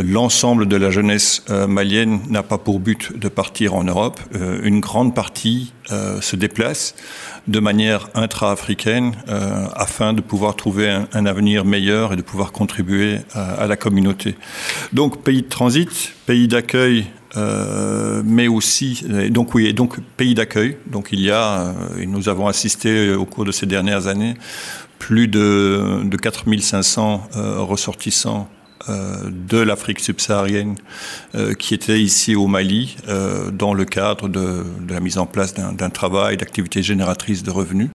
L'ensemble de la jeunesse malienne n'a pas pour but de partir en Europe. Une grande partie se déplace de manière intra-africaine afin de pouvoir trouver un avenir meilleur et de pouvoir contribuer à la communauté. Donc pays de transit, pays d'accueil, mais aussi donc pays d'accueil. Donc il y a, et nous avons assisté au cours de ces dernières années, plus de 4500 ressortissants de l'Afrique subsaharienne qui était ici au Mali dans le cadre de la mise en place d'un travail d'activité génératrice de revenus.